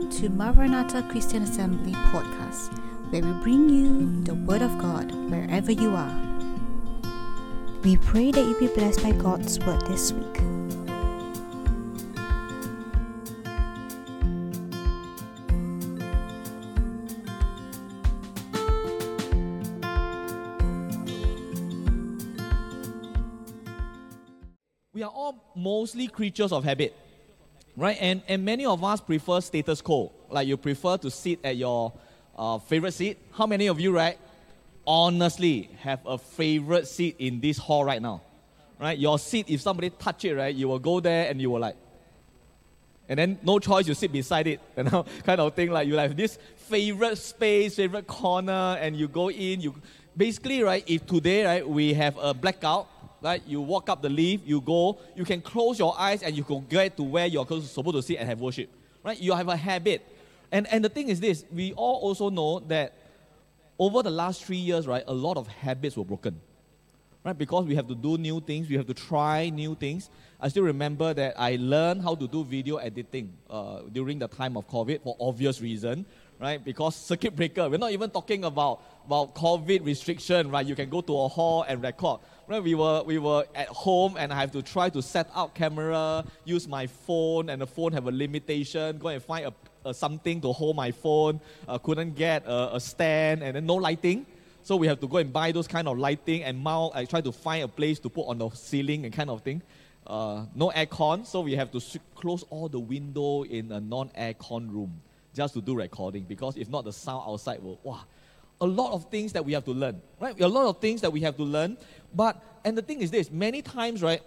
Welcome to Maranatha Christian Assembly podcast, where we bring you the Word of God wherever you are. We pray that you be blessed by God's Word this week. We are all mostly creatures of habit. Right, and many of us prefer status quo. Like you prefer to sit at your favorite seat. How many of you, right, honestly have a favorite seat in this hall right now? Right, your seat, if somebody touch it, right, you will go there and you will like, and then no choice, you sit beside it. You know, kind of thing, like you have this favorite space, favorite corner, and you go in. You basically, right, if today, right, we have a blackout. Right, you walk up the lift, you go, you can close your eyes and you can get to where you're supposed to sit and have worship. Right, you have a habit. And the thing is this, we all also know that over the last 3 years, right, a lot of habits were broken. Right, because we have to do new things, we have to try new things. I still remember that I learned how to do video editing during the time of COVID for obvious reason. Right, because circuit breaker, we're not even talking about COVID restriction, right? You can go to a hall and record. Right, we were at home and I have to try to set up camera, use my phone, and the phone have a limitation, go and find a something to hold my phone, couldn't get a stand, and then no lighting. So we have to go and buy those kind of lighting and mount, I try to find a place to put on the ceiling and kind of thing. No aircon, so we have to close all the window in a non-aircon room. Just to do recording, because if not, the sound outside will, a lot of things that we have to learn, right? A lot of things that we have to learn, and the thing is this, many times, right,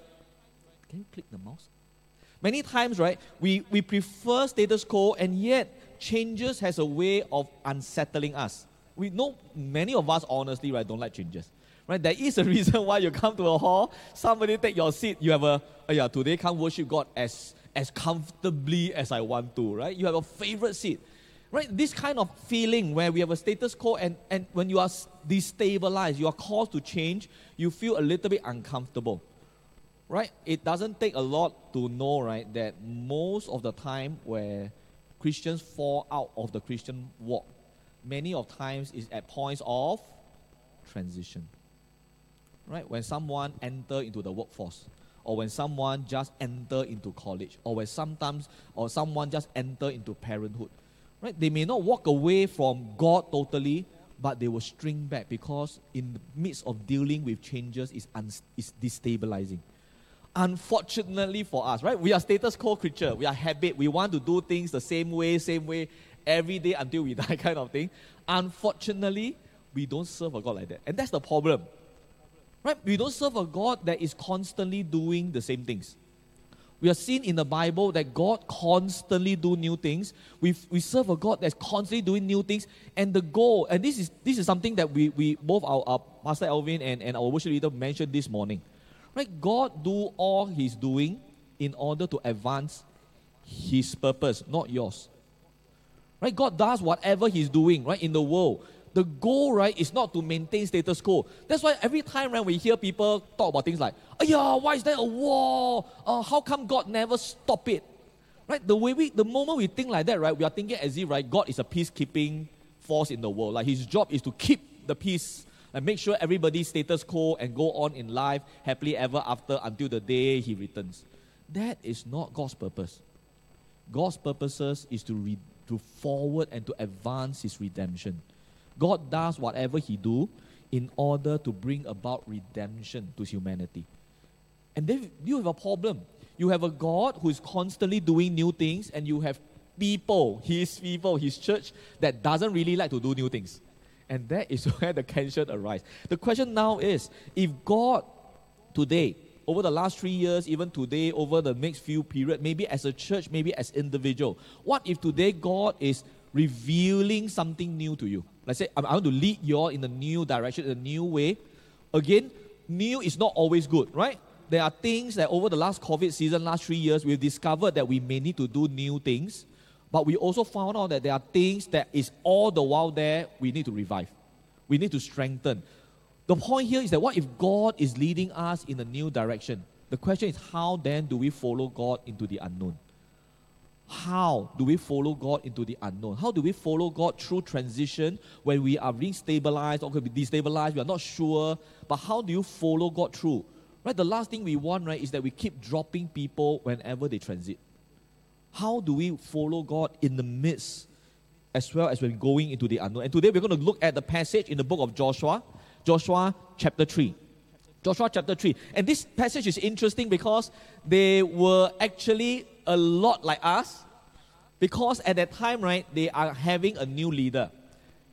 can you click the mouse? Many times, right, we prefer status quo, and yet changes has a way of unsettling us. We know many of us, honestly, right, don't like changes, right? There is a reason why you come to a hall, somebody take your seat, you have today can't worship God as comfortably as I want to, right? You have a favorite seat, right? This kind of feeling where we have a status quo and when you are destabilized, you are called to change, you feel a little bit uncomfortable, right? It doesn't take a lot to know, right, that most of the time where Christians fall out of the Christian walk, many of times is at points of transition, right? When someone enters into the workforce, or when someone just enter into college, or when someone just enter into parenthood, right? They may not walk away from God totally, but they will string back because in the midst of dealing with changes is destabilizing. Unfortunately for us, right? We are status quo creature. We are habit. We want to do things the same way, every day until we die kind of thing. Unfortunately, we don't serve a God like that. And that's the problem. Right? We don't serve a God that is constantly doing the same things. We are seen in the Bible that God constantly do new things. We serve a God that's constantly doing new things. And the goal, and this is something that we both our Pastor Alvin and our worship leader mentioned this morning. Right? God do all He's doing in order to advance His purpose, not yours. Right? God does whatever He's doing, right, in the world. The goal, right, is not to maintain status quo. That's why every time, right, we hear people talk about things like, why is there a war? How come God never stop it? Right? The moment we think like that, right, we are thinking as if, right, God is a peacekeeping force in the world. Like His job is to keep the peace and make sure everybody's status quo and go on in life happily ever after until the day He returns. That is not God's purpose. God's purposes is to forward and to advance His redemption. God does whatever He do in order to bring about redemption to humanity. And then you have a problem. You have a God who is constantly doing new things, and you have people, His church, that doesn't really like to do new things. And that is where the tension arises. The question now is, if God today, over the last 3 years, even today, over the next few period, maybe as a church, maybe as individual, what if today God is revealing something new to you? Let's say, I want to lead you all in a new direction, in a new way. Again, new is not always good, right? There are things that over the last COVID season, last 3 years, we've discovered that we may need to do new things. But we also found out that there are things that is all the while there, we need to revive. We need to strengthen. The point here is that what if God is leading us in a new direction? The question is, how then do we follow God into the unknown? How do we follow God into the unknown? How do we follow God through transition when we are being stabilized or could be destabilized? We are not sure. But how do you follow God through? Right? The last thing we want, right, is that we keep dropping people whenever they transit. How do we follow God in the midst as well as when going into the unknown? And today we're going to look at the passage in the book of Joshua, Joshua chapter 3. Joshua chapter 3. And this passage is interesting because they were actually a lot like us, because at that time, right, they are having a new leader.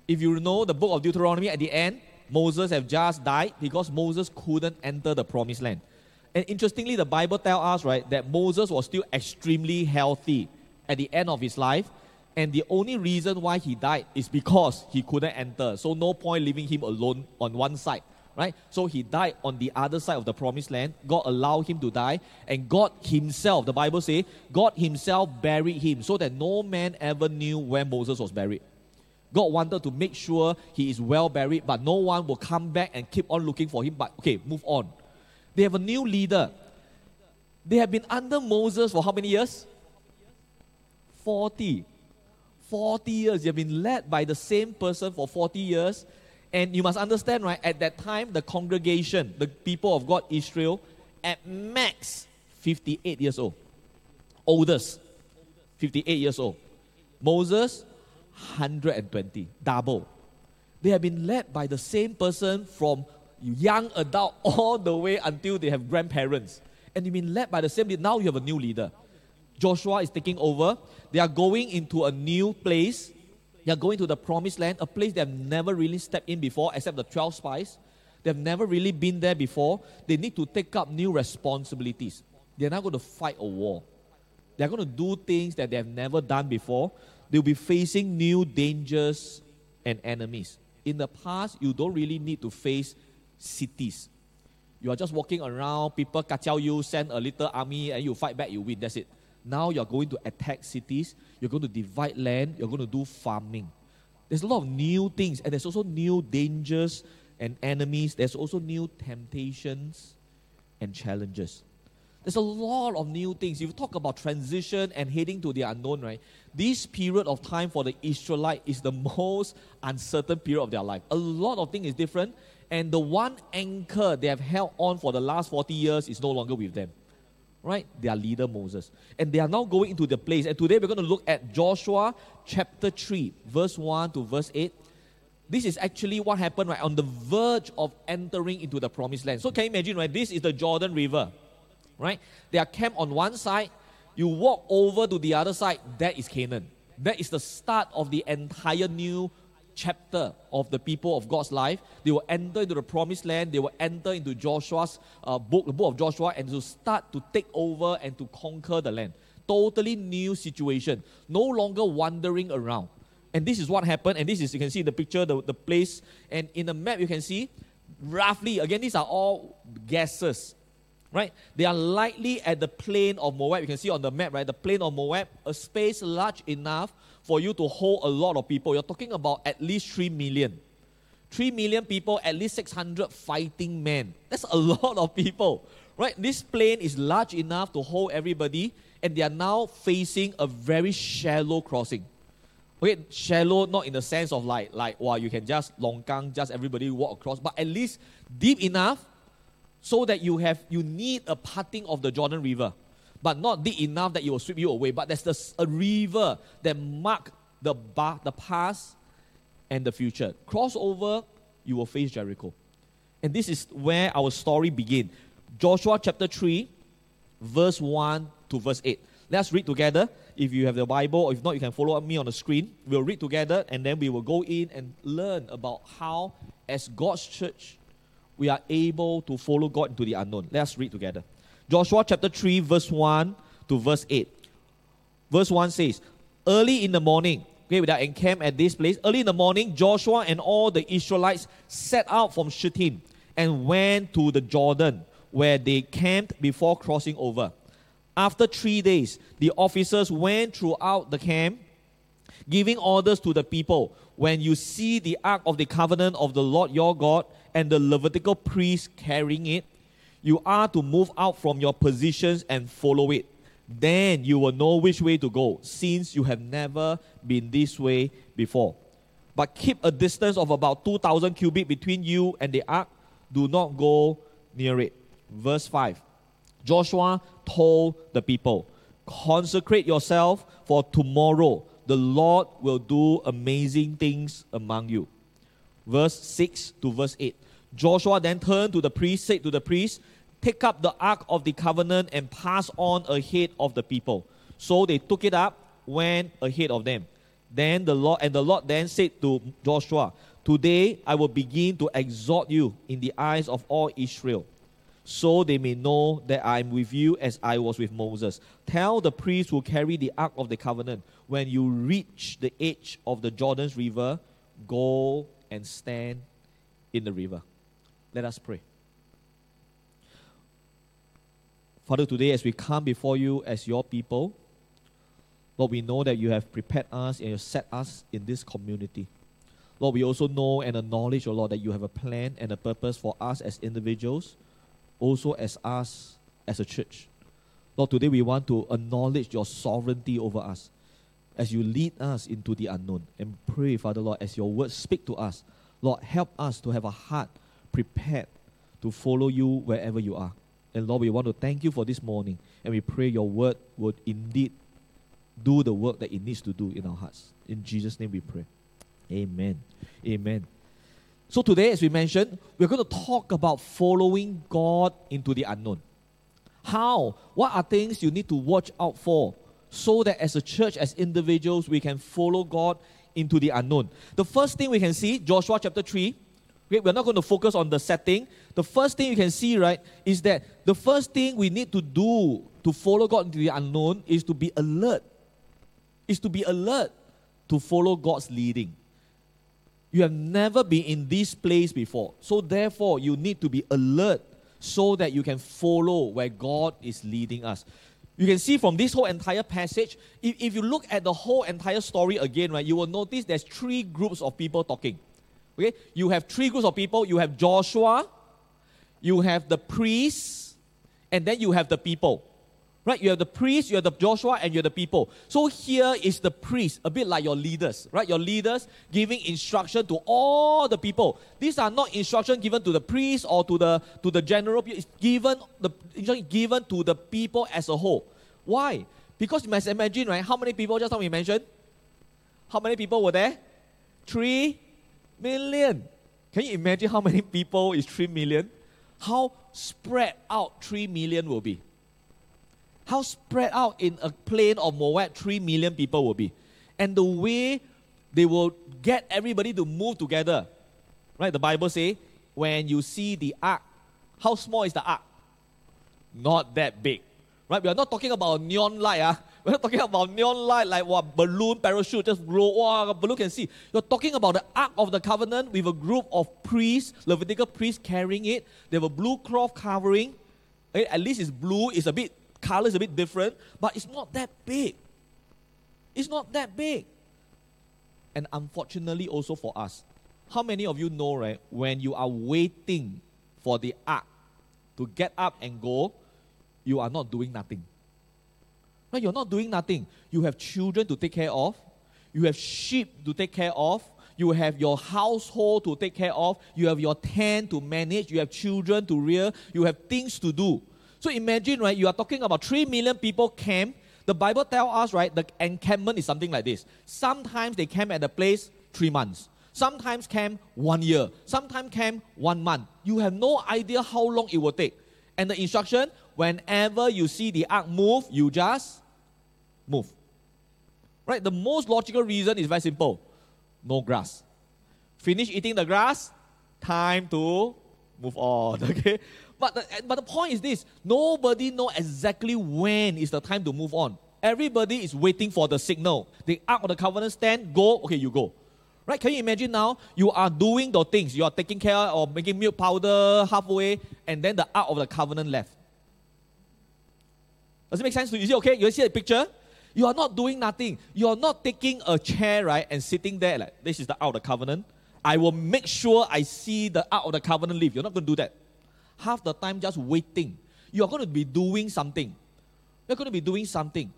If you know the book of Deuteronomy, at the end, Moses have just died because Moses couldn't enter the promised land. And interestingly, the Bible tells us, right, that Moses was still extremely healthy at the end of his life. And the only reason why he died is because he couldn't enter. So no point leaving him alone on one side. Right? So he died on the other side of the promised land. God allowed him to die. And God himself, the Bible says, God himself buried him so that no man ever knew where Moses was buried. God wanted to make sure he is well buried, but no one will come back and keep on looking for him. But okay, move on. They have a new leader. They have been under Moses for how many years? 40. 40 years. They have been led by the same person for 40 years. And you must understand, right, at that time, the congregation, the people of God, Israel, at max 58 years old. Oldest, 58 years old. Moses, 120, double. They have been led by the same person from young adult all the way until they have grandparents. And they've been led by the same leader. Now you have a new leader. Joshua is taking over. They are going into a new place. They are going to the promised land, a place they have never really stepped in before, except the 12 spies. They have never really been there before. They need to take up new responsibilities. They are now going to fight a war. They are going to do things that they have never done before. They will be facing new dangers and enemies. In the past, you don't really need to face cities. You are just walking around, people kacau you, send a little army, and you fight back, you win, that's it. Now you're going to attack cities, you're going to divide land, you're going to do farming. There's a lot of new things, and there's also new dangers and enemies. There's also new temptations and challenges. There's a lot of new things. If you talk about transition and heading to the unknown, right? This period of time for the Israelite is the most uncertain period of their life. A lot of things is different, and the one anchor they have held on for the last 40 years is no longer with them. Right? Their leader Moses. And they are now going into the place. And today we're going to look at Joshua chapter 3, verse 1 to verse 8. This is actually what happened, right, on the verge of entering into the promised land. So can you imagine, right? This is the Jordan River. Right? They are camped on one side. You walk over to the other side. That is Canaan. That is the start of the entire new chapter of the people of God's life. They will enter into the promised land. They will enter into Joshua's book, the book of Joshua, and to start to take over and to conquer the land. Totally new situation. No longer wandering around. And this is what happened. And this is, you can see in the picture, the place. And in the map, you can see roughly, again, these are all guesses, right? They are likely at the plain of Moab. You can see on the map, right? The plain of Moab, a space large enough for you to hold a lot of people. You're talking about at least 3 million. 3 million people, at least 600 fighting men. That's a lot of people, right? This plain is large enough to hold everybody, and they are now facing a very shallow crossing. Okay, shallow, not in the sense of like wow, you can just longkang, just everybody walk across, but at least deep enough so that you need a parting of the Jordan River, but not deep enough that it will sweep you away. But there's a river that marks the past and the future. Cross over, you will face Jericho. And this is where our story begins. Joshua chapter 3, verse 1 to verse 8. Let's read together. If you have the Bible, or if not, you can follow me on the screen. We'll read together, and then we will go in and learn about how, as God's church, we are able to follow God into the unknown. Let's read together. Joshua chapter 3, verse 1 to verse 8. Verse 1 says, early in the morning, okay, they are encamped at this place. Early in the morning, Joshua and all the Israelites set out from Shittim and went to the Jordan, where they camped before crossing over. After 3 days, the officers went throughout the camp, giving orders to the people. When you see the Ark of the Covenant of the Lord your God and the Levitical priests carrying it, you are to move out from your positions and follow it. Then you will know which way to go, since you have never been this way before. But keep a distance of about 2,000 cubits between you and the ark. Do not go near it. Verse 5. Joshua told the people, consecrate yourself, for tomorrow the Lord will do amazing things among you. Verse 6 to verse 8. Joshua then turned to the priest, said to the priest, take up the Ark of the Covenant and pass on ahead of the people. So they took it up, went ahead of them. Then the Lord then said to Joshua, today I will begin to exalt you in the eyes of all Israel, so they may know that I am with you as I was with Moses. Tell the priests who carry the Ark of the Covenant, when you reach the edge of the Jordan's river, go and stand in the river. Let us pray. Father, today as we come before you as your people, Lord, we know that you have prepared us and you have set us in this community. Lord, we also know and acknowledge, oh Lord, that you have a plan and a purpose for us as individuals, also as us as a church. Lord, today we want to acknowledge your sovereignty over us as you lead us into the unknown. And pray, Father, Lord, as your words speak to us, Lord, help us to have a heart prepared to follow you wherever you are. And Lord, we want to thank you for this morning. And we pray your word would indeed do the work that it needs to do in our hearts. In Jesus' name we pray. Amen. Amen. So today, as we mentioned, we're going to talk about following God into the unknown. How? What are things you need to watch out for so that as a church, as individuals, we can follow God into the unknown? The first thing we can see, Joshua chapter 3, okay, we're not going to focus on the setting. The first thing you can see, right, is that the first thing we need to do to follow God into the unknown is to be alert. Is to be alert to follow God's leading. You have never been in this place before. So therefore, you need to be alert so that you can follow where God is leading us. You can see from this whole entire passage, if you look at the whole entire story again, right, you will notice there's three groups of people talking. Okay? You have three groups of people. You have Joshua, you have the priests, and then you have the people. Right? You have the priests, you have the Joshua, and you have the people. So here is the priest, a bit like your leaders. Right? Your leaders giving instruction to all the people. These are not instruction given to the priests or to the general people. It's given to the people as a whole. Why? Because you must imagine, right? How many people just now we mentioned? How many people were there? 3 million. Can you imagine how many people is 3 million? How spread out 3 million will be? How spread out in a plain of Moab 3 million people will be? And the way they will get everybody to move together, right? The Bible says, when you see the ark, how small is the ark? Not that big, right? We are not talking about neon light, We're not talking about neon light like what balloon, parachute, just blow, wow, balloon can see. You're talking about the Ark of the Covenant with a group of priests, Levitical priests carrying it. They have a blue cloth covering. At least it's blue. It's a bit, color is a bit different, but it's not that big. It's not that big. And unfortunately also for us, how many of you know, right, when you are waiting for the Ark to get up and go, you are not doing nothing. No, you're not doing nothing. You have children to take care of. You have sheep to take care of. You have your household to take care of. You have your tent to manage. You have children to rear. You have things to do. So imagine, right, you are talking about 3 million people camp. The Bible tells us, right, the encampment is something like this. Sometimes they camp at the place 3 months. Sometimes camp 1 year. Sometimes camp 1 month. You have no idea how long it will take. And the instruction, whenever you see the ark move, you just move. Right? The most logical reason is very simple. No grass. Finish eating the grass, time to move on. Okay? But the point is this. Nobody knows exactly when is the time to move on. Everybody is waiting for the signal. The Ark of the Covenant stand, go, okay, you go. Right? Can you imagine now? You are doing the things. You are taking care of making milk powder halfway, and then the Ark of the Covenant left. Does it make sense to you? Is it okay? You see the picture? You are not doing nothing. You are not taking a chair, right, and sitting there like, this is the Ark of the Covenant. I will make sure I see the Ark of the Covenant leave. You're not going to do that. Half the time just waiting. You are going to be doing something. You're going to be doing something.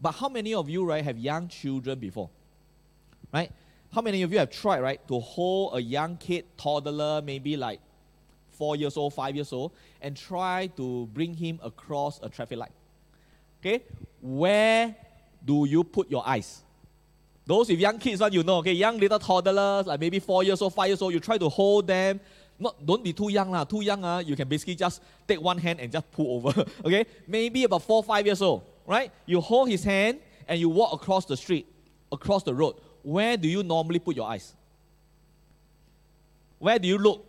But how many of you, right, have young children before? Right? How many of you have tried, right, to hold a young kid, toddler, maybe like 4 years old, 5 years old, and try to bring him across a traffic light? Okay? Where do you put your eyes? Those with young kids, you know, okay, young little toddlers, like maybe 4 years old, 5 years old, you try to hold them. Don't be too young. Too young, you can basically just take one hand and just pull over. Okay? Maybe about 4 or 5 years old, right? You hold his hand and you walk across the street, across the road. Where do you normally put your eyes? Where do you look?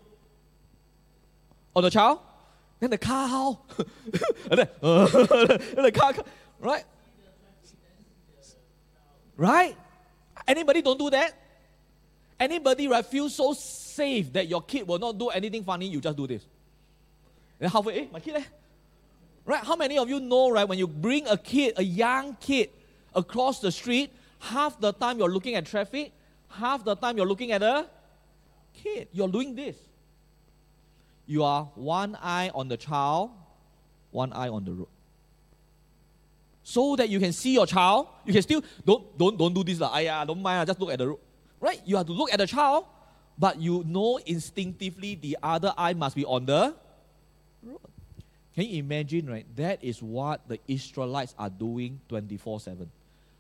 On the child? Then the car, how? The car, right? Right? Anybody don't do that? Anybody, right, feel so safe that your kid will not do anything funny, you just do this. Then halfway, my kid, eh? Right? How many of you know, right, when you bring a kid, a young kid, across the street, half the time you're looking at traffic, half the time you're looking at a kid. You're doing this. You are one eye on the child, one eye on the road. So that you can see your child, you can still, don't do this, don't mind, just look at the road. Right? You have to look at the child, but you know instinctively the other eye must be on the road. Can you imagine, right? That is what the Israelites are doing 24/7.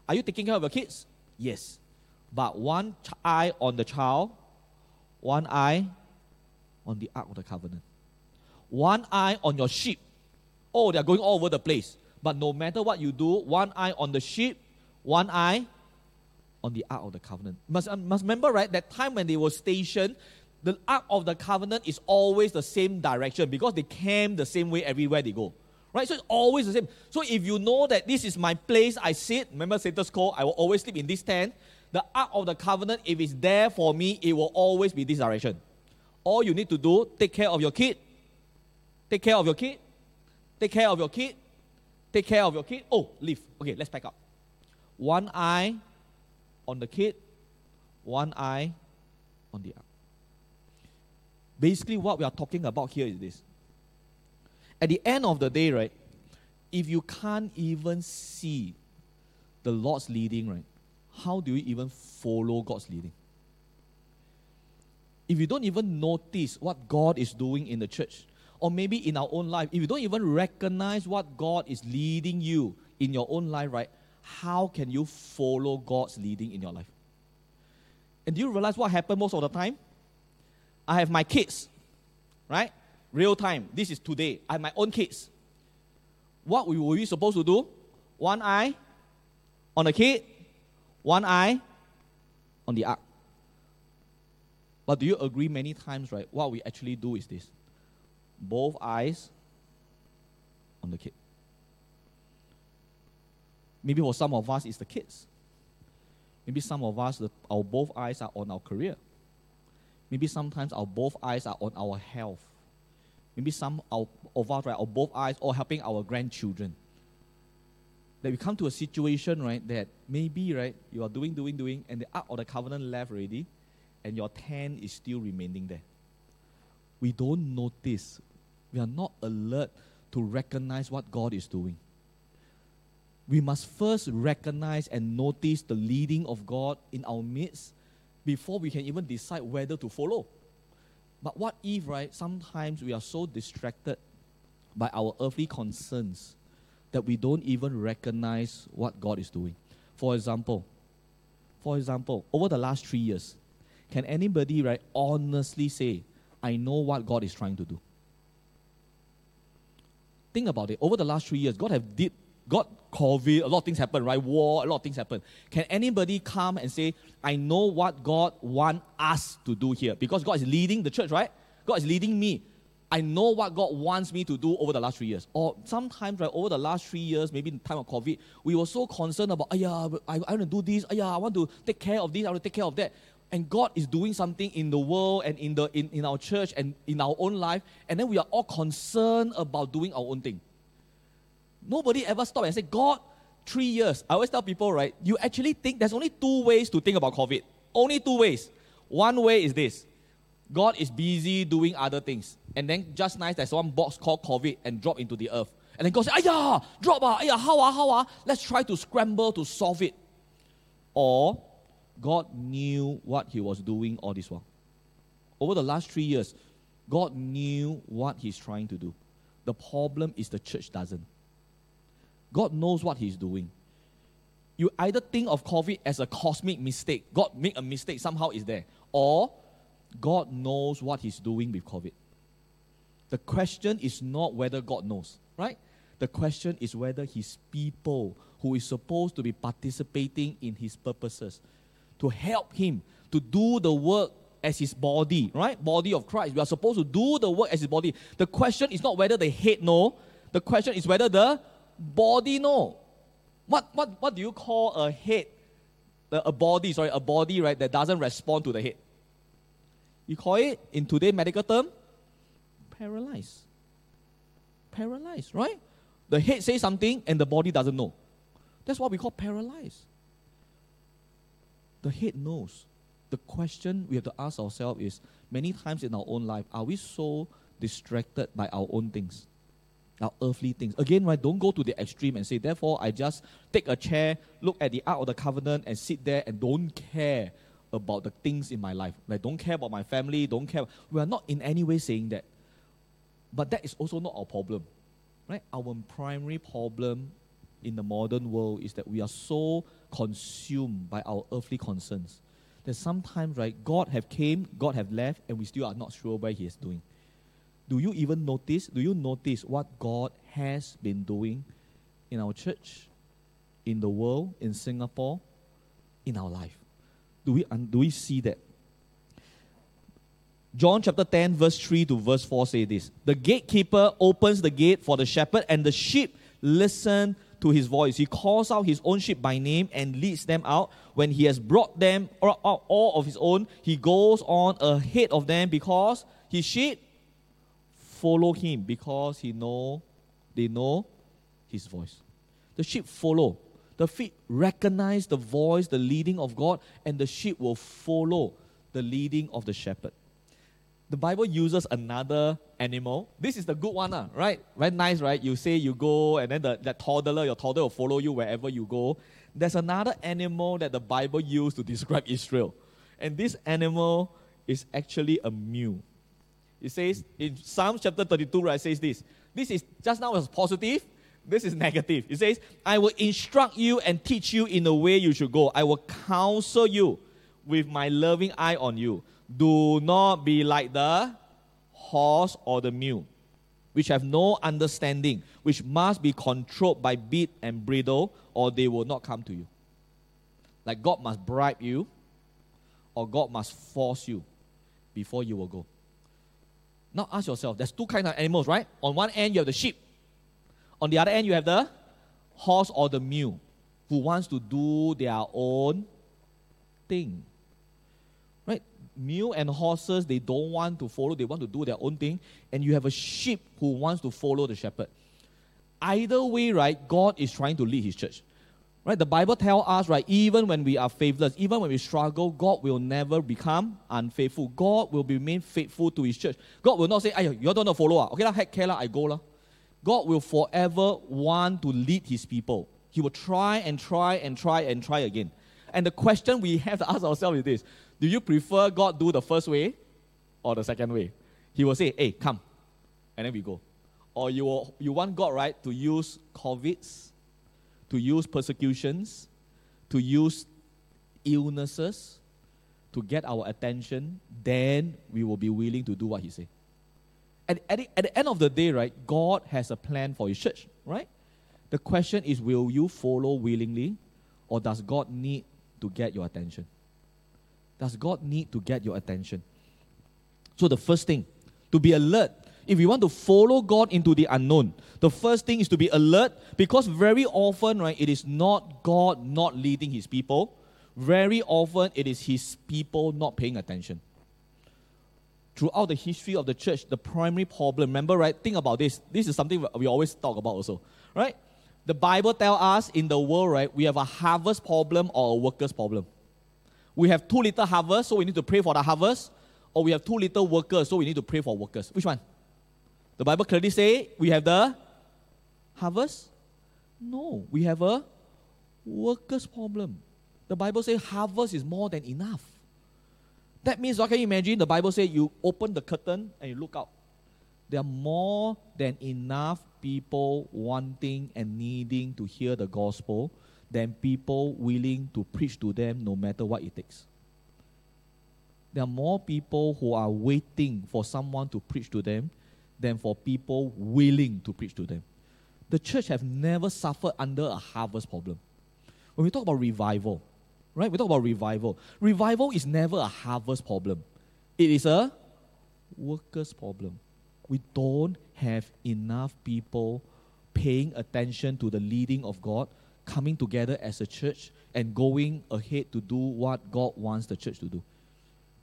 Are you taking care of your kids? Yes. But one eye on the child, one eye on the Ark of the Covenant. One eye on your sheep. Oh, they're going all over the place. But no matter what you do, one eye on the sheep, one eye on the Ark of the Covenant. Must remember, right, that time when they were stationed, the Ark of the Covenant is always the same direction because they came the same way everywhere they go. Right? So it's always the same. So if you know that this is my place, I sit, remember status quo, I will always sleep in this tent. The Ark of the Covenant, if it's there for me, it will always be this direction. All you need to do, take care of your kid. Take care of your kid. Take care of your kid. Take care of your kid. Oh, leave. Okay, let's pack up. One eye on the kid, one eye on the ark. Basically, what we are talking about here is this. At the end of the day, right, if you can't even see the Lord's leading, right, how do you even follow God's leading? If you don't even notice what God is doing in the church, or maybe in our own life, if you don't even recognize what God is leading you in your own life, right, how can you follow God's leading in your life? And do you realize what happens most of the time? I have my kids, right? Real time. This is today. I have my own kids. What were we supposed to do? One eye on the kid, one eye on the ark. But do you agree many times, right, what we actually do is this? Both eyes on the kid. Maybe for some of us, it's the kids. Maybe some of us, our both eyes are on our career. Maybe sometimes our both eyes are on our health. Maybe some of us, right, our both eyes are helping our grandchildren. That we come to a situation, right, that maybe, right, you are doing, and the Ark of the Covenant left already, and your tent is still remaining there. We don't notice. We are not alert to recognize what God is doing. We must first recognize and notice the leading of God in our midst before we can even decide whether to follow. But what if, right, sometimes we are so distracted by our earthly concerns that we don't even recognize what God is doing. For example, over the last 3 years, can anybody, right, honestly say, I know what God is trying to do? Think about it. Over the last 3 years, God, COVID, a lot of things happen, right? War, a lot of things happen. Can anybody come and say, I know what God wants us to do here? Because God is leading the church, right? God is leading me. I know what God wants me to do over the last 3 years. Or sometimes, right, over the last 3 years, maybe in the time of COVID, we were so concerned about, I want to do this, I want to take care of this, I want to take care of that. And God is doing something in the world and in our church and in our own life. And then we are all concerned about doing our own thing. Nobody ever stopped and said, God, 3 years. I always tell people, right, you actually think there's only two ways to think about COVID. Only two ways. One way is this. God is busy doing other things. And then just nice, there's one box called COVID and drop into the earth. And then God said, "Ayah, drop ah, ayah, how ah, let's try to scramble to solve it." Or God knew what he was doing all this while. Over the last 3 years, God knew what he's trying to do. The problem is the church doesn't. God knows what he's doing. You either think of COVID as a cosmic mistake, God made a mistake, somehow it's there, or God knows what he's doing with COVID. The question is not whether God knows, right? The question is whether his people, who is supposed to be participating in his purposes, to help him to do the work as his body, right? Body of Christ. We are supposed to do the work as his body. The question is not whether the head know. The question is whether the body know. What do you call a head, a body, right, that doesn't respond to the head? You call it, in today's medical term, paralyzed. Paralyzed, right? The head says something and the body doesn't know. That's what we call paralyzed. The head knows. The question we have to ask ourselves is, many times in our own life, are we so distracted by our own things? Our earthly things. Again, right, don't go to the extreme and say, therefore, I just take a chair, look at the Ark of the Covenant and sit there and don't care about the things in my life. Like, don't care about my family, don't care. We are not in any way saying that. But that is also not our problem, right? Our primary problem in the modern world is that we are so consumed by our earthly concerns that sometimes, right, God have came, God have left, and we still are not sure where he is doing. Do you even notice? Do you notice what God has been doing in our church, in the world, in Singapore, in our life? Do we see that? John chapter 10, verse 3 to verse 4 say this. The gatekeeper opens the gate for the shepherd, and the sheep listen to his voice. He calls out his own sheep by name and leads them out. When he has brought them out all of his own, he goes on ahead of them because his sheep follow him, because they know his voice. The sheep follow. The sheep recognize the voice, the leading of God, and the sheep will follow the leading of the shepherd. The Bible uses another animal. This is the good one, right? Very nice, right? You say you go, and then your toddler will follow you wherever you go. There's another animal that the Bible used to describe Israel. And this animal is actually a mule. It says, in Psalms chapter 32, right, it says this. This is, just now it was positive, this is negative. It says, I will instruct you and teach you in the way you should go. I will counsel you with my loving eye on you. Do not be like the horse or the mule, which have no understanding, which must be controlled by bit and bridle, or they will not come to you. Like God must bribe you, or God must force you before you will go. Now ask yourself, there's two kinds of animals, right? On one end, you have the sheep. On the other end, you have the horse or the mule who wants to do their own thing. Right? Mule and horses, they don't want to follow. They want to do their own thing. And you have a sheep who wants to follow the shepherd. Either way, right, God is trying to lead his church. Right? The Bible tells us, right, even when we are faithless, even when we struggle, God will never become unfaithful. God will remain faithful to his church. God will not say, you don't follow. Okay, heck care, I go. God will forever want to lead his people. He will try again. And the question we have to ask ourselves is this. Do you prefer God do the first way or the second way? He will say, hey, come, and then we go. Or you want God, right, to use COVIDs, to use persecutions, to use illnesses, to get our attention, then we will be willing to do what he says. At the end of the day, right, God has a plan for his church, right? The question is, will you follow willingly, or does God need to get your attention? Does God need to get your attention? So the first thing, to be alert. If you want to follow God into the unknown, the first thing is to be alert, because very often, right, it is not God not leading his people. Very often, it is his people not paying attention. Throughout the history of the church, the primary problem, remember, right, think about this. This is something we always talk about also, right? The Bible tells us in the world, right, we have a harvest problem or a workers problem. We have too little harvest, so we need to pray for the harvest, or we have too little workers, so we need to pray for workers. Which one? The Bible clearly says we have the harvest? No, we have a workers' problem. The Bible says harvest is more than enough. That means, can you imagine? The Bible says you open the curtain and you look out. There are more than enough people wanting and needing to hear the gospel than people willing to preach to them no matter what it takes. There are more people who are waiting for someone to preach to them than for people willing to preach to them. The church have never suffered under a harvest problem. When we talk about revival, right? We talk about revival. Revival is never a harvest problem. It is a workers' problem. We don't have enough people paying attention to the leading of God, coming together as a church and going ahead to do what God wants the church to do.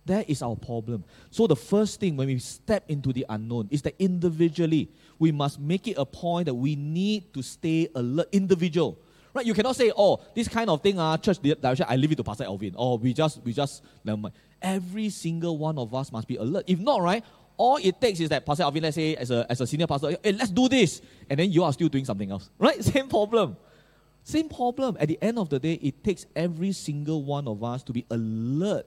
That is our problem. So the first thing when we step into the unknown is that individually, we must make it a point that we need to stay alert. Individual. Right? You cannot say, this kind of thing, church direction, I leave it to Pastor Alvin. We just never mind. Every single one of us must be alert. If not, right, all it takes is that Pastor Alvin, let's say, as a senior pastor, hey, let's do this. And then you are still doing something else. Right? Same problem. At the end of the day, it takes every single one of us to be alert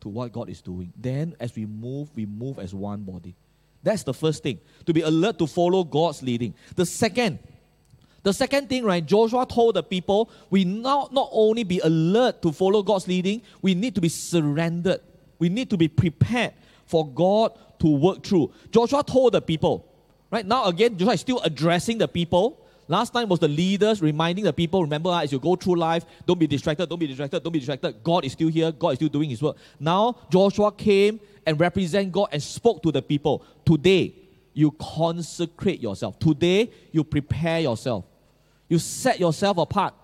to what God is doing. Then as we move as one body. That's the first thing, to be alert to follow God's leading. The second thing, right, Joshua told the people, we now not only be alert to follow God's leading, we need to be surrendered. We need to be prepared for God to work through. Joshua told the people, right, now again, Joshua is still addressing the people. Last time was the leaders reminding the people, remember, as you go through life, don't be distracted. God is still here. God is still doing His work. Now, Joshua came and represented God and spoke to the people. Today, you consecrate yourself. Today, you prepare yourself. You set yourself apart.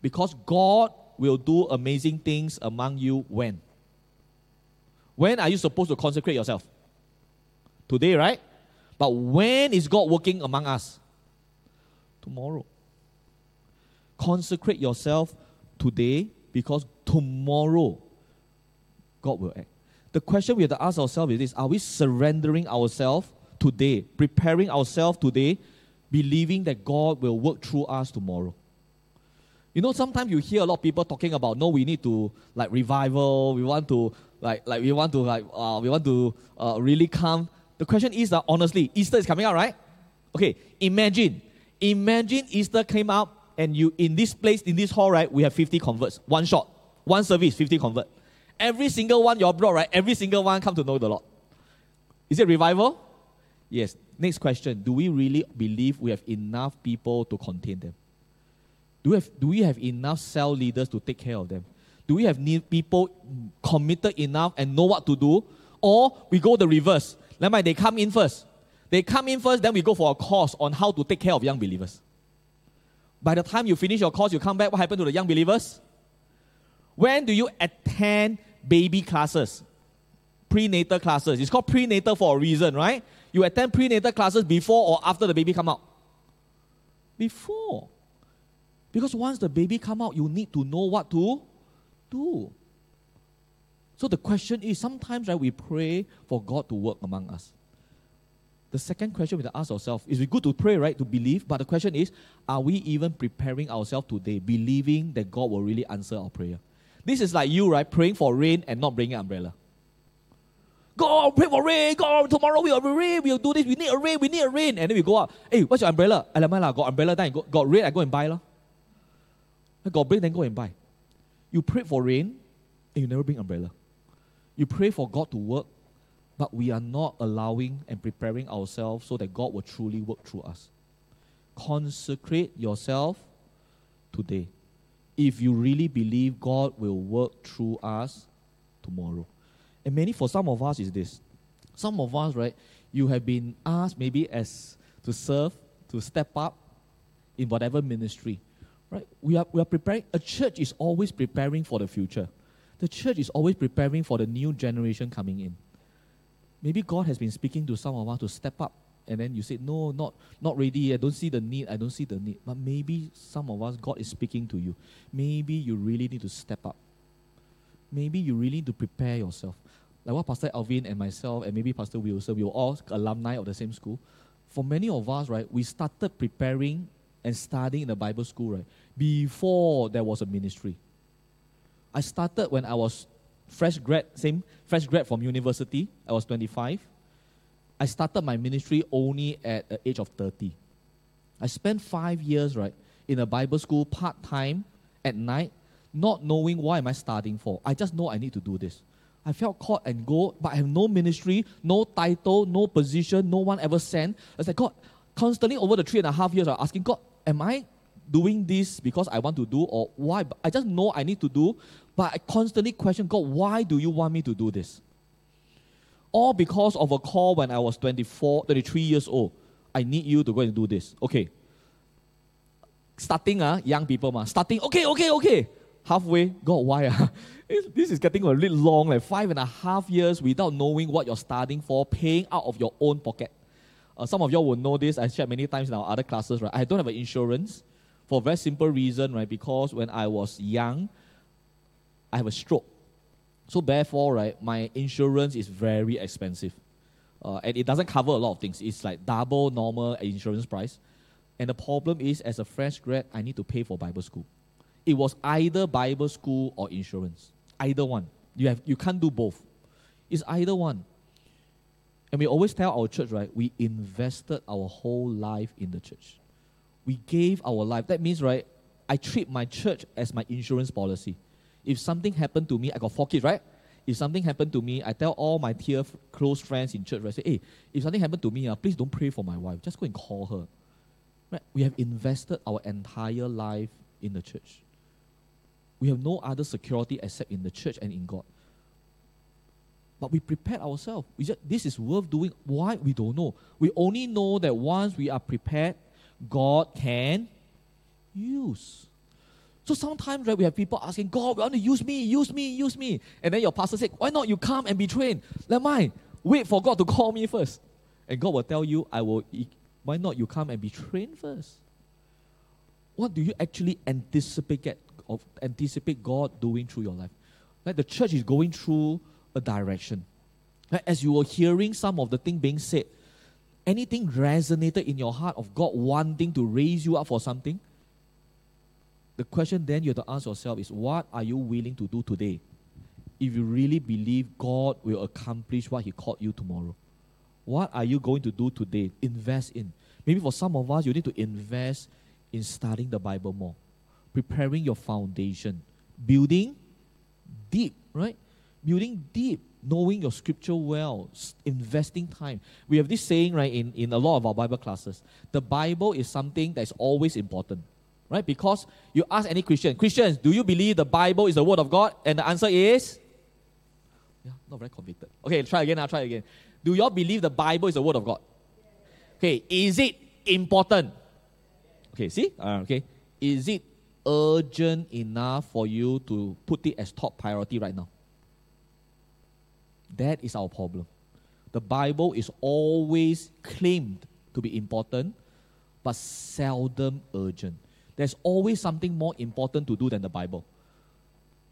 Because God will do amazing things among you when? When are you supposed to consecrate yourself? Today, right? But when is God working among us? Tomorrow. Consecrate yourself today because tomorrow God will act. The question we have to ask ourselves is this: are we surrendering ourselves today, preparing ourselves today, believing that God will work through us tomorrow? You know, sometimes you hear a lot of people talking about, no, we need to revival. We want to really come. The question is that, honestly, Easter is coming out, right? Okay, imagine Easter came out and you, in this place, in this hall, right, we have 50 converts. One shot, one service, 50 converts. Every single one you're brought, right, every single one come to know the Lord. Is it revival? Yes. Next question, do we really believe we have enough people to contain them? Do we have enough cell leaders to take care of them? Do we have people committed enough and know what to do? Or we go the reverse. They come in first. Then we go for a course on how to take care of young believers. By the time you finish your course, you come back, what happened to the young believers? When do you attend baby classes? Prenatal classes. It's called prenatal for a reason, right? You attend prenatal classes before or after the baby come out? Before. Because once the baby come out, you need to know what to do. So the question is, sometimes, right, we pray for God to work among us. The second question we have to ask ourselves is, it's good to pray, right, to believe, but the question is, are we even preparing ourselves today, believing that God will really answer our prayer? This is like you, right, praying for rain and not bringing an umbrella. God, pray for rain. God, tomorrow we will have rain. We will do this. We need a rain. And then we go out. Hey, what's your umbrella? I got umbrella. Then got rain. I go and buy lah. I got rain. Then go and buy. You pray for rain, and you never bring umbrella. You pray for God to work, but we are not allowing and preparing ourselves so that God will truly work through us. Consecrate yourself today. If you really believe God will work through us tomorrow. And for some of us is this. Some of us, right, you have been asked maybe as to serve, to step up in whatever ministry. Right? We are preparing. A church is always preparing for the future. The church is always preparing for the new generation coming in. Maybe God has been speaking to some of us to step up, and then you said, no, not ready, I don't see the need. But maybe some of us, God is speaking to you. Maybe you really need to step up. Maybe you really need to prepare yourself. Like what Pastor Alvin and myself, and maybe Pastor Wilson, we were all alumni of the same school. for many of us, right, we started preparing and studying in the Bible school, right, before there was a ministry. I started when I was fresh grad from university. I was 25. I started my ministry only at the age of 30. I spent 5 years, right, in a Bible school part-time at night, not knowing why am I studying for. I just know I need to do this. I felt caught and go, but I have no ministry, no title, no position, no one ever sent. I was like, God, constantly over the 3.5 years, I was asking God, am I doing this because I want to do or why? I just know I need to do, but I constantly question, God, why do you want me to do this? All because of a call when I was 23 years old. I need you to go and do this. Okay. Starting, young people, starting, okay. Halfway, God, why? This is getting a little long, like 5.5 years without knowing what you're studying for, paying out of your own pocket. Some of y'all will know this. I shared many times in our other classes, right? I don't have an insurance for a very simple reason, right? Because when I was young, I have a stroke. So therefore, right, my insurance is very expensive. And it doesn't cover a lot of things. It's like double normal insurance price. And the problem is, as a fresh grad, I need to pay for Bible school. It was either Bible school or insurance. Either one. You can't do both. It's either one. And we always tell our church, right, we invested our whole life in the church. We gave our life. That means, right, I treat my church as my insurance policy. If something happened to me, I got 4 kids, right? If something happened to me, I tell all my close friends in church, I say, hey, if something happened to me, please don't pray for my wife. Just go and call her. Right? We have invested our entire life in the church. We have no other security except in the church and in God. But we prepared ourselves. This is worth doing. Why? We don't know. We only know that once we are prepared, God can use. So sometimes, right, we have people asking, God, we want to use me. And then your pastor said, why not you come and be trained? Never mind. Wait for God to call me first. And God will tell you, why not you come and be trained first? What do you actually anticipate God doing through your life? Like the church is going through a direction. Like as you were hearing some of the things being said, anything resonated in your heart of God wanting to raise you up for something? The question then you have to ask yourself is, what are you willing to do today if you really believe God will accomplish what He called you tomorrow? What are you going to do today? Invest in. Maybe for some of us, you need to invest in studying the Bible more, preparing your foundation, building deep, right? Building deep, knowing your scripture well, investing time. We have this saying, right, in a lot of our Bible classes, the Bible is something that is always important. Right? Because you ask any Christian, Christians, do you believe the Bible is the Word of God? And the answer is, not very convicted. Okay, try again. Do you all believe the Bible is the Word of God? Okay, is it important? Okay, see? Okay. Is it urgent enough for you to put it as top priority right now? That is our problem. The Bible is always claimed to be important, but seldom urgent. There's always something more important to do than the Bible.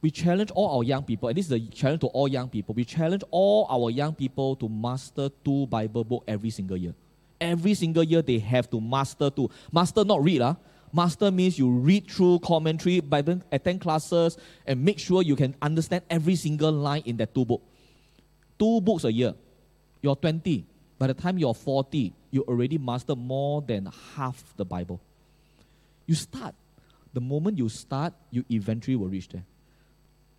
We challenge all our young people, and this is a challenge to all young people. We challenge all our young people to master 2 Bible books every single year. Every single year, they have to master 2. Master, not read. Master means you read through commentary, Bible, attend classes, and make sure you can understand every single line in that 2 books. 2 books a year. You're 20. By the time you're 40, you already master more than half the Bible. You start. The moment you start, you eventually will reach there.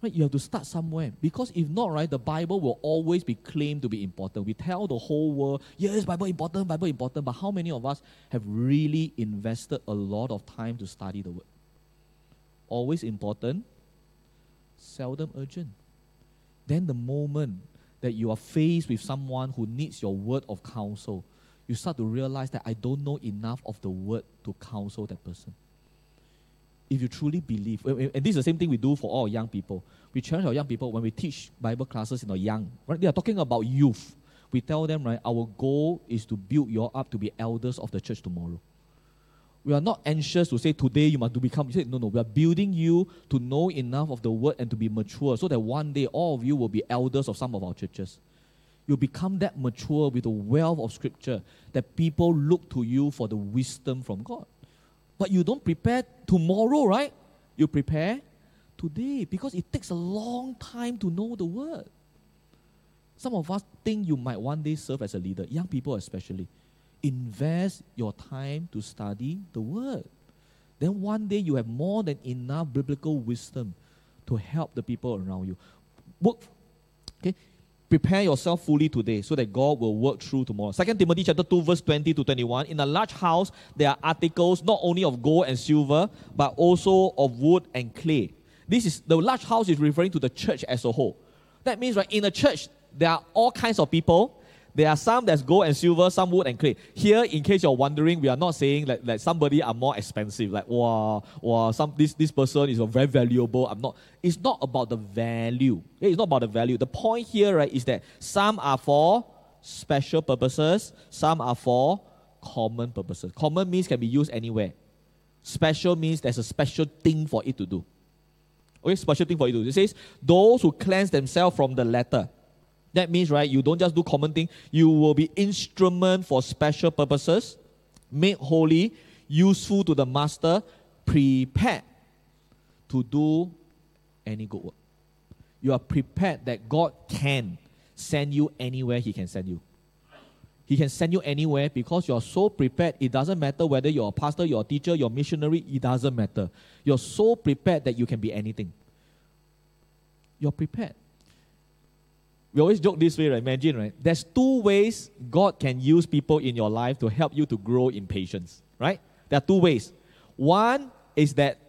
Right? You have to start somewhere. Because if not, right, the Bible will always be claimed to be important. We tell the whole world, yes, Bible important. But how many of us have really invested a lot of time to study the Word? Always important, seldom urgent. Then the moment that you are faced with someone who needs your word of counsel, you start to realize that I don't know enough of the word to counsel that person. If you truly believe, and this is the same thing we do for all young people. We challenge our young people when we teach Bible classes in our young, right? They are talking about youth. We tell them, right, our goal is to build you up to be elders of the church tomorrow. We are not anxious to say, today you must become. You say, no, we are building you to know enough of the word and to be mature so that one day all of you will be elders of some of our churches. you become that mature with the wealth of Scripture that people look to you for the wisdom from God. But you don't prepare tomorrow, right? You prepare today because it takes a long time to know the Word. Some of us think you might one day serve as a leader, young people especially. Invest your time to study the Word. Then one day you have more than enough biblical wisdom to help the people around you. Work, okay? Prepare yourself fully today so that God will work through tomorrow. 2 Timothy chapter 2, verse 20 to 21. In a large house, there are articles not only of gold and silver, but also of wood and clay. This is the large house is referring to the church as a whole. That means, right, in a church, there are all kinds of people. There are some that's gold and silver, some wood and clay. Here, in case you're wondering, we are not saying that somebody are more expensive. Like, wow, this person is very valuable. I'm not. It's not about the value. It's not about the value. The point here, right, is that some are for special purposes, some are for common purposes. Common means can be used anywhere. Special means there's a special thing for it to do. Okay, special thing for it to do. It says, those who cleanse themselves from the latter. That means, right, you don't just do common thing. You will be instrument for special purposes, made holy, useful to the master, prepared to do any good work. You are prepared that God can send you anywhere He can send you. He can send you anywhere because you're so prepared. It doesn't matter whether you're a pastor, you're a teacher, you're a missionary. It doesn't matter. You're so prepared that you can be anything. You're prepared. We always joke this way, right? Imagine, right? There's two ways God can use people in your life to help you to grow in patience, right? There are two ways. One is that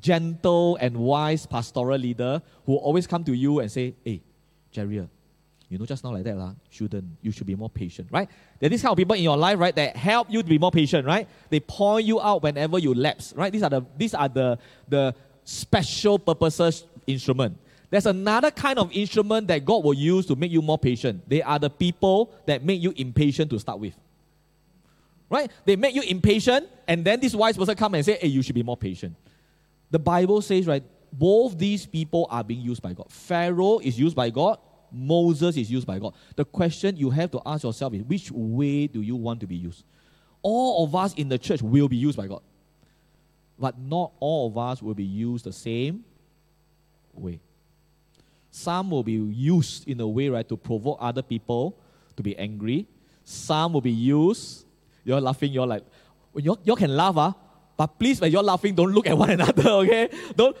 gentle and wise pastoral leader who always come to you and say, hey, Jerry, you know just now like that, you should be more patient, right? There are these kind of people in your life, right, that help you to be more patient, right? They point you out whenever you lapse, right? These are the special purposes instrument. There's another kind of instrument that God will use to make you more patient. They are the people that make you impatient to start with. Right? They make you impatient, and then this wise person comes and says, hey, you should be more patient. The Bible says, right, both these people are being used by God. Pharaoh is used by God. Moses is used by God. The question you have to ask yourself is, which way do you want to be used? All of us in the church will be used by God. But not all of us will be used the same way. Some will be used in a way, right, to provoke other people to be angry. Some will be used, you're laughing, you're like, you can laugh, but please, when you're laughing, don't look at one another, okay? Don't,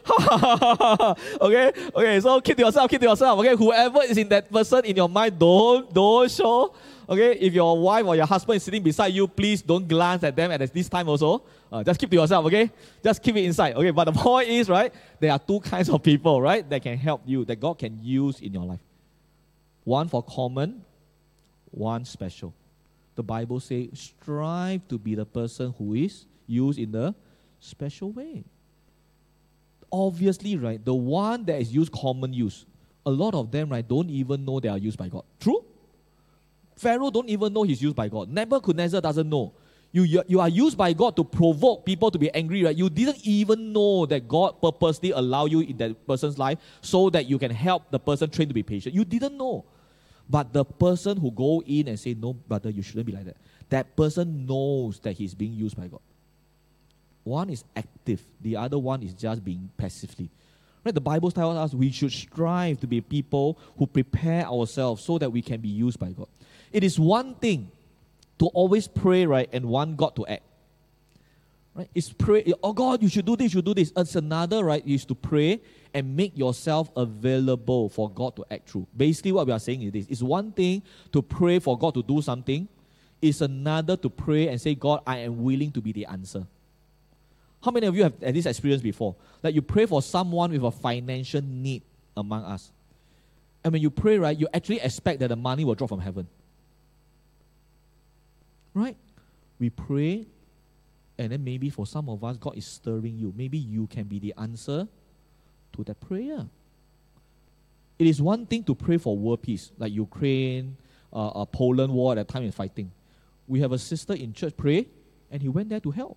okay, so keep to yourself, okay? Whoever is in that person in your mind, don't show, okay? If your wife or your husband is sitting beside you, please don't glance at them at this time also. Just keep to yourself, okay? Just keep it inside, okay? But the point is, right, there are two kinds of people, right, that can help you, that God can use in your life. One for common, one special. The Bible says, strive to be the person who is used in the special way. Obviously, right, the one that is used common use, a lot of them, right, don't even know they are used by God. True? Pharaoh don't even know he's used by God. Nebuchadnezzar doesn't know. You are used by God to provoke people to be angry, right? You didn't even know that God purposely allowed you in that person's life so that you can help the person train to be patient. You didn't know. But the person who go in and say, no, brother, you shouldn't be like that, that person knows that he's being used by God. One is active. The other one is just being passively. Right? The Bible tells us we should strive to be people who prepare ourselves so that we can be used by God. It is one thing to always pray, right, and want God to act. Right? It's pray, oh God, you should do this, you do this. It's another, right, is to pray and make yourself available for God to act through. Basically what we are saying is this. It's one thing to pray for God to do something. It's another to pray and say, God, I am willing to be the answer. How many of you have had this experience before? That you pray for someone with a financial need among us. And when you pray, right, you actually expect that the money will drop from heaven. Right? We pray, and then maybe for some of us, God is stirring you. Maybe you can be the answer to that prayer. It is one thing to pray for world peace, like Ukraine, Poland war at that time in fighting. We have a sister in church pray, and he went there to help.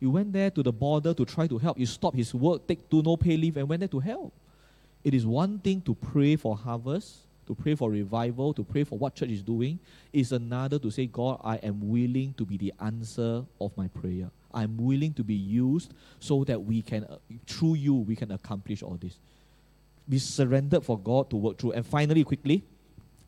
He went there to the border to try to help. He stopped his work, take no pay leave, and went there to help. It is one thing to pray for harvest. to pray for revival, to pray for what church is doing, is another to say, God, I am willing to be the answer of my prayer. I'm willing to be used so that we can, through you, we can accomplish all this. Be surrendered for God to work through. And finally, quickly,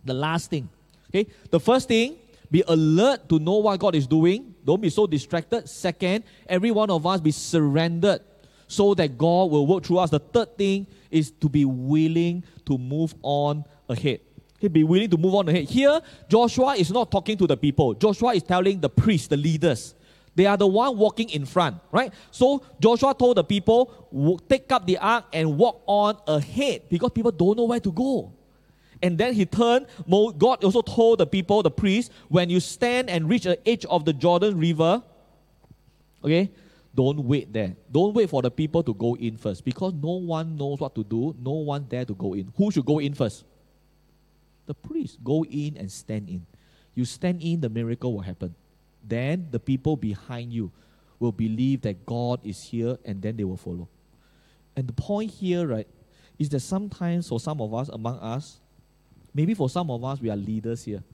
the last thing. Okay, the first thing, be alert to know what God is doing. Don't be so distracted. Second, every one of us be surrendered so that God will work through us. The third thing is to be willing to move on ahead. Okay, be willing to move on ahead. Here, Joshua is not talking to the people. Joshua is telling the priests, the leaders. They are the one walking in front, right? So Joshua told the people, take up the ark and walk on ahead, because people don't know where to go. And then he turned, God also told the people, the priests, when you stand and reach the edge of the Jordan River, okay, don't wait there. Don't wait for the people to go in first, because no one knows what to do. No one dare to go in. Who should go in first? The priests. Go in and stand in. You stand in, the miracle will happen. Then the people behind you will believe that God is here, and then they will follow. And the point here, right, is that sometimes for some of us, among us, maybe for some of us, we are leaders here.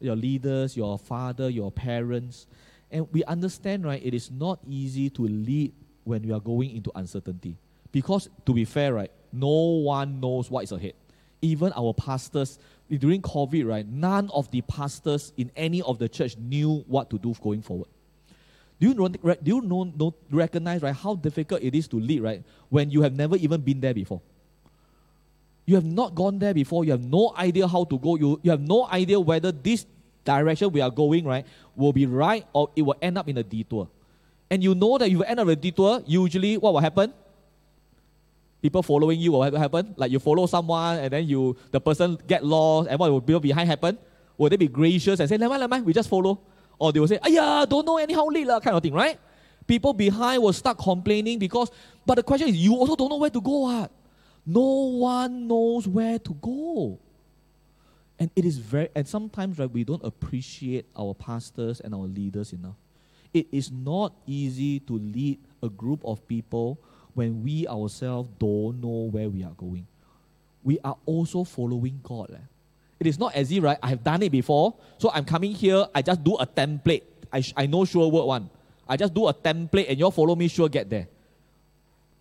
Your leaders, your father, your parents. And we understand, right, it is not easy to lead when we are going into uncertainty. Because, to be fair, right, no one knows what is ahead. Even our pastors, during COVID, right, none of the pastors in any of the church knew what to do going forward. Do you recognize, right, how difficult it is to lead, right, when you have never even been there before? You have not gone there before. You have no idea how to go. You have no idea whether this direction we are going, right, will be right or it will end up in a detour. And you know that if you end up in a detour, usually what will happen? People following you will happen. Like you follow someone and then the person get lost, and what will be behind happen? Will they be gracious and say, never mind, we just follow? Or they will say, don't know anyhow lead lah, kind of thing, right? People behind will start complaining but the question is, you also don't know where to go. No one knows where to go. And it is sometimes, right, we don't appreciate our pastors and our leaders enough. It is not easy to lead a group of people when we ourselves don't know where we are going. We are also following God. It is not as if, right, I have done it before, so I'm coming here, I just do a template. I know sure word one. I just do a template and you'll follow me, sure get there.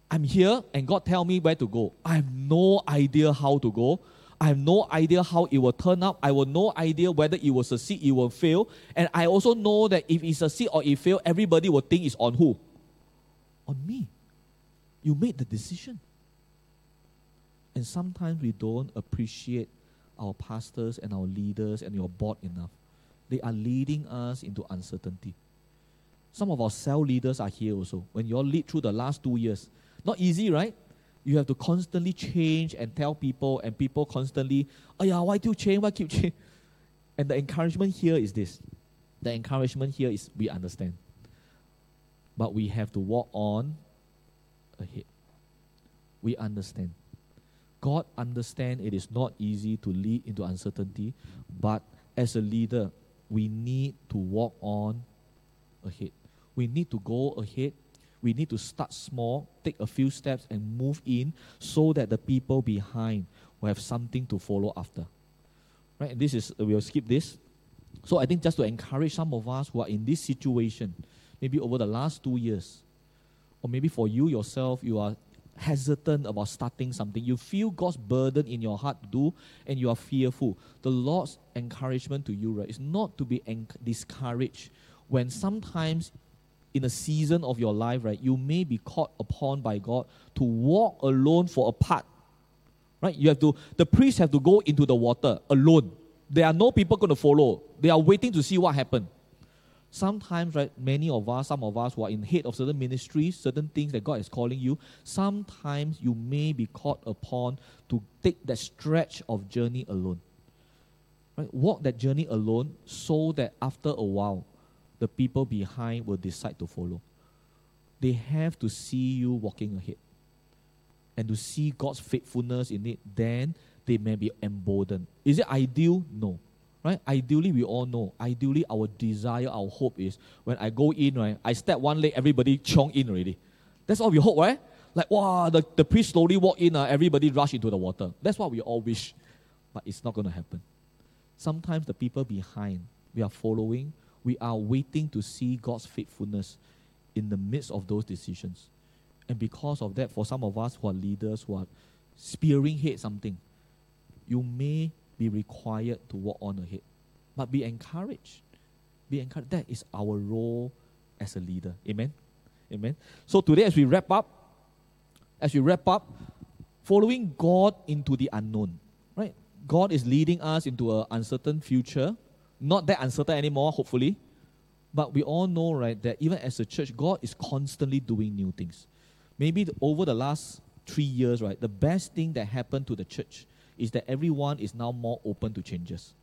I'm here and God tell me where to go. I have no idea how to go. I have no idea how it will turn up. I have no idea whether it will succeed, it will fail. And I also know that if it succeeds or it fails, everybody will think it's on who? On me. You made the decision. And sometimes we don't appreciate our pastors and our leaders and your board enough. They are leading us into uncertainty. Some of our cell leaders are here also. When you all lead through the last 2 years, not easy, right? You have to constantly change and tell people, and people constantly, why do you change? Why keep change? And the encouragement here is this. The encouragement here is we understand. But we have to walk on ahead. We understand. God understands it is not easy to lead into uncertainty, but as a leader, we need to walk on ahead. We need to go ahead. We need to start small, take a few steps and move in so that the people behind will have something to follow after. Right? And we'll skip this. So I think just to encourage some of us who are in this situation, maybe over the last 2 years, or maybe for you yourself, you are hesitant about starting something. You feel God's burden in your heart to do, and you are fearful. The Lord's encouragement to you, right, is not to be discouraged when sometimes in a season of your life, right, you may be called upon by God to walk alone for a part. Right? The priests have to go into the water alone. There are no people going to follow. They are waiting to see what happens. Sometimes, right, some of us who are in head of certain ministries, certain things that God is calling you, sometimes you may be called upon to take that stretch of journey alone. Right? Walk that journey alone so that after a while, the people behind will decide to follow. They have to see you walking ahead and to see God's faithfulness in it. Then they may be emboldened. Is it ideal? No. Right? Ideally, we all know. Ideally, our desire, our hope is when I go in, right, I step one leg, everybody chong in already. That's all we hope, right? Like, the priest slowly walk in, everybody rush into the water. That's what we all wish. but it's not going to happen. Sometimes the people behind, we are following, we are waiting to see God's faithfulness in the midst of those decisions. And because of that, for some of us who are leaders, who are spearing ahead something, you may be required to walk on ahead. But be encouraged. Be encouraged. That is our role as a leader. Amen? Amen. So today, as we wrap up, following God into the unknown, right? God is leading us into an uncertain future. Not that uncertain anymore, hopefully. But we all know, right, that even as a church, God is constantly doing new things. Maybe over the last 3 years, right, the best thing that happened to the church is that everyone is now more open to changes.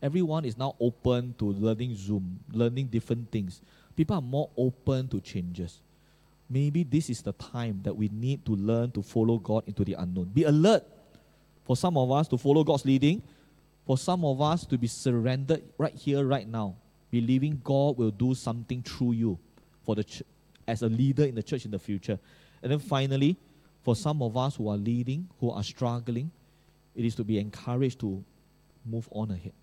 Everyone is now open to learning Zoom, learning different things. People are more open to changes. Maybe this is the time that we need to learn to follow God into the unknown. Be alert for some of us to follow God's leading, for some of us to be surrendered right here, right now, believing God will do something through you for the as a leader in the church in the future. And then finally, for some of us who are leading, who are struggling, it is to be encouraged to move on ahead.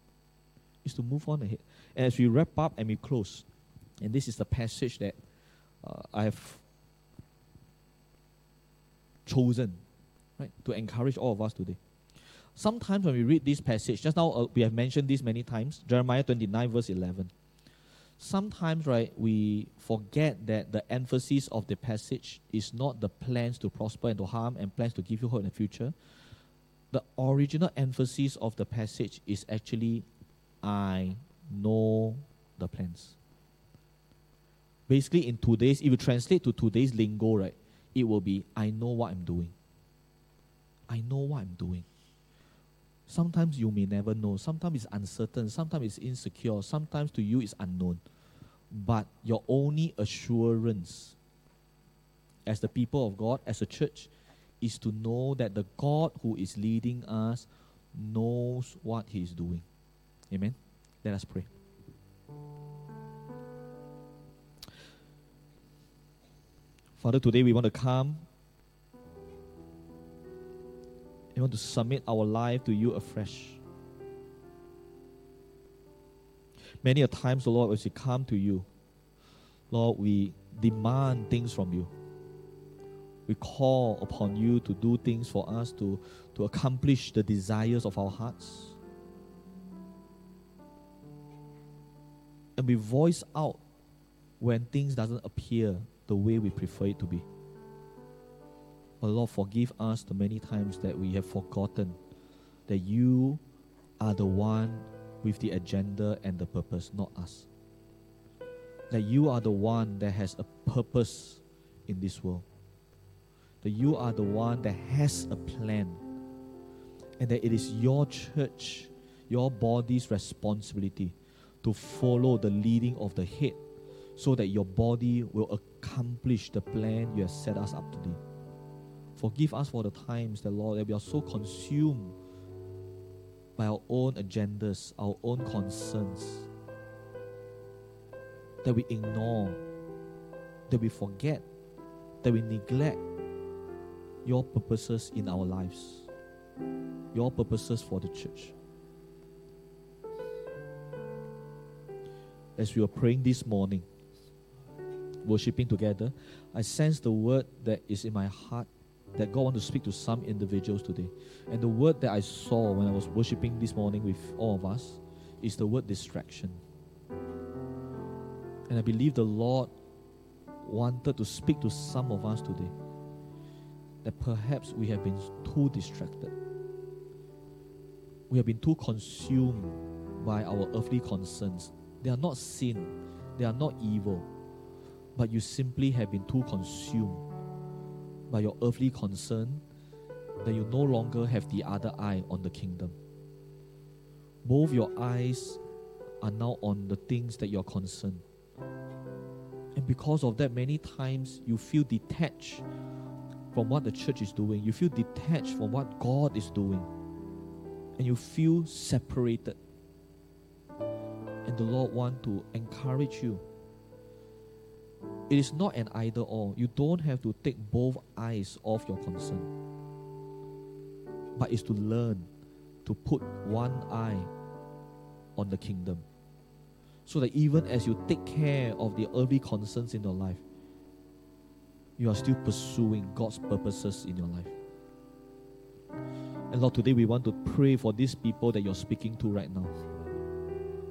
It's to move on ahead. And as we wrap up and we close, and this is the passage that I have chosen, right, to encourage all of us today. Sometimes when we read this passage, just now we have mentioned this many times, Jeremiah 29 verse 11. Sometimes, right, we forget that the emphasis of the passage is not the plans to prosper and to harm and plans to give you hope in the future. The original emphasis of the passage is actually, I know the plans. Basically, in today's, if you translate to today's lingo, right, it will be, I know what I'm doing. I know what I'm doing. Sometimes you may never know. Sometimes it's uncertain. Sometimes it's insecure. Sometimes to you it's unknown. But your only assurance as the people of God, as a church, is to know that the God who is leading us knows what He is doing. Amen? Let us pray. Father, today we want to come. We want to submit our life to you afresh. Many a times, Lord, as we come to you, Lord, we demand things from you. We call upon you to do things for us, to accomplish the desires of our hearts. And we voice out when things doesn't appear the way we prefer it to be. But Lord, forgive us the many times that we have forgotten that you are the one with the agenda and the purpose, not us. That you are the one that has a purpose in this world. That you are the one that has a plan. And that it is your church, your body's responsibility to follow the leading of the head, so that your body will accomplish the plan you have set us up to do. Forgive us for the times, that, Lord, that we are so consumed by our own agendas, our own concerns, that we ignore, that we forget, that we neglect your purposes in our lives, your purposes for the church. As we were praying this morning, worshiping together, I sense the word that is in my heart that God wants to speak to some individuals today. And the word that I saw when I was worshiping this morning with all of us is the word distraction. And I believe the Lord wanted to speak to some of us today, that perhaps we have been too distracted. We have been too consumed by our earthly concerns. They are not sin, they are not evil, but you simply have been too consumed by your earthly concern that you no longer have the other eye on the kingdom. Both your eyes are now on the things that you're concerned. And because of that, many times you feel detached from what the church is doing. You feel detached from what God is doing. And you feel separated. And the Lord wants to encourage you. It is not an either or. You don't have to take both eyes off your concern. But it's to learn to put one eye on the kingdom, so that even as you take care of the earthly concerns in your life, you are still pursuing God's purposes in your life. And Lord, today we want to pray for these people that you're speaking to right now.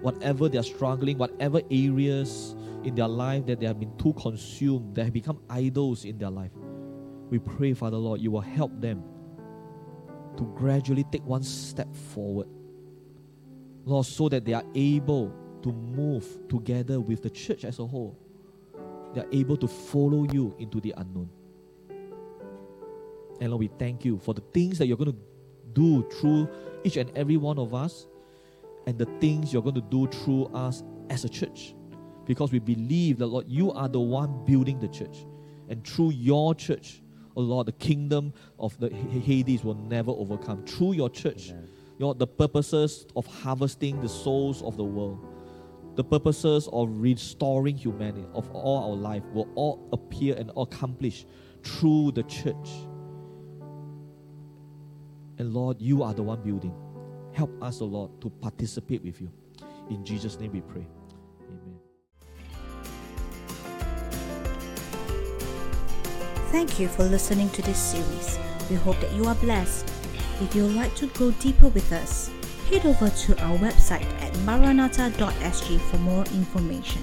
Whatever they are struggling, whatever areas in their life that they have been too consumed, they have become idols in their life, we pray, Father Lord, you will help them to gradually take one step forward, Lord, so that they are able to move together with the church as a whole. They are able to follow you into the unknown. And Lord, we thank you for the things that you're going to do through each and every one of us, and the things you're going to do through us as a church. Because we believe that, Lord, you are the one building the church. And through your church, oh Lord, the kingdom of the Hades will never overcome. Through your church, Lord, the purposes of harvesting the souls of the world, the purposes of restoring humanity, of all our life, will all appear and accomplish through the church. And Lord, you are the one building. Help us, O Lord, to participate with you. In Jesus' name we pray. Amen. Thank you for listening to this series. We hope that you are blessed. If you would like to go deeper with us, head over to our website at maranatha.sg for more information.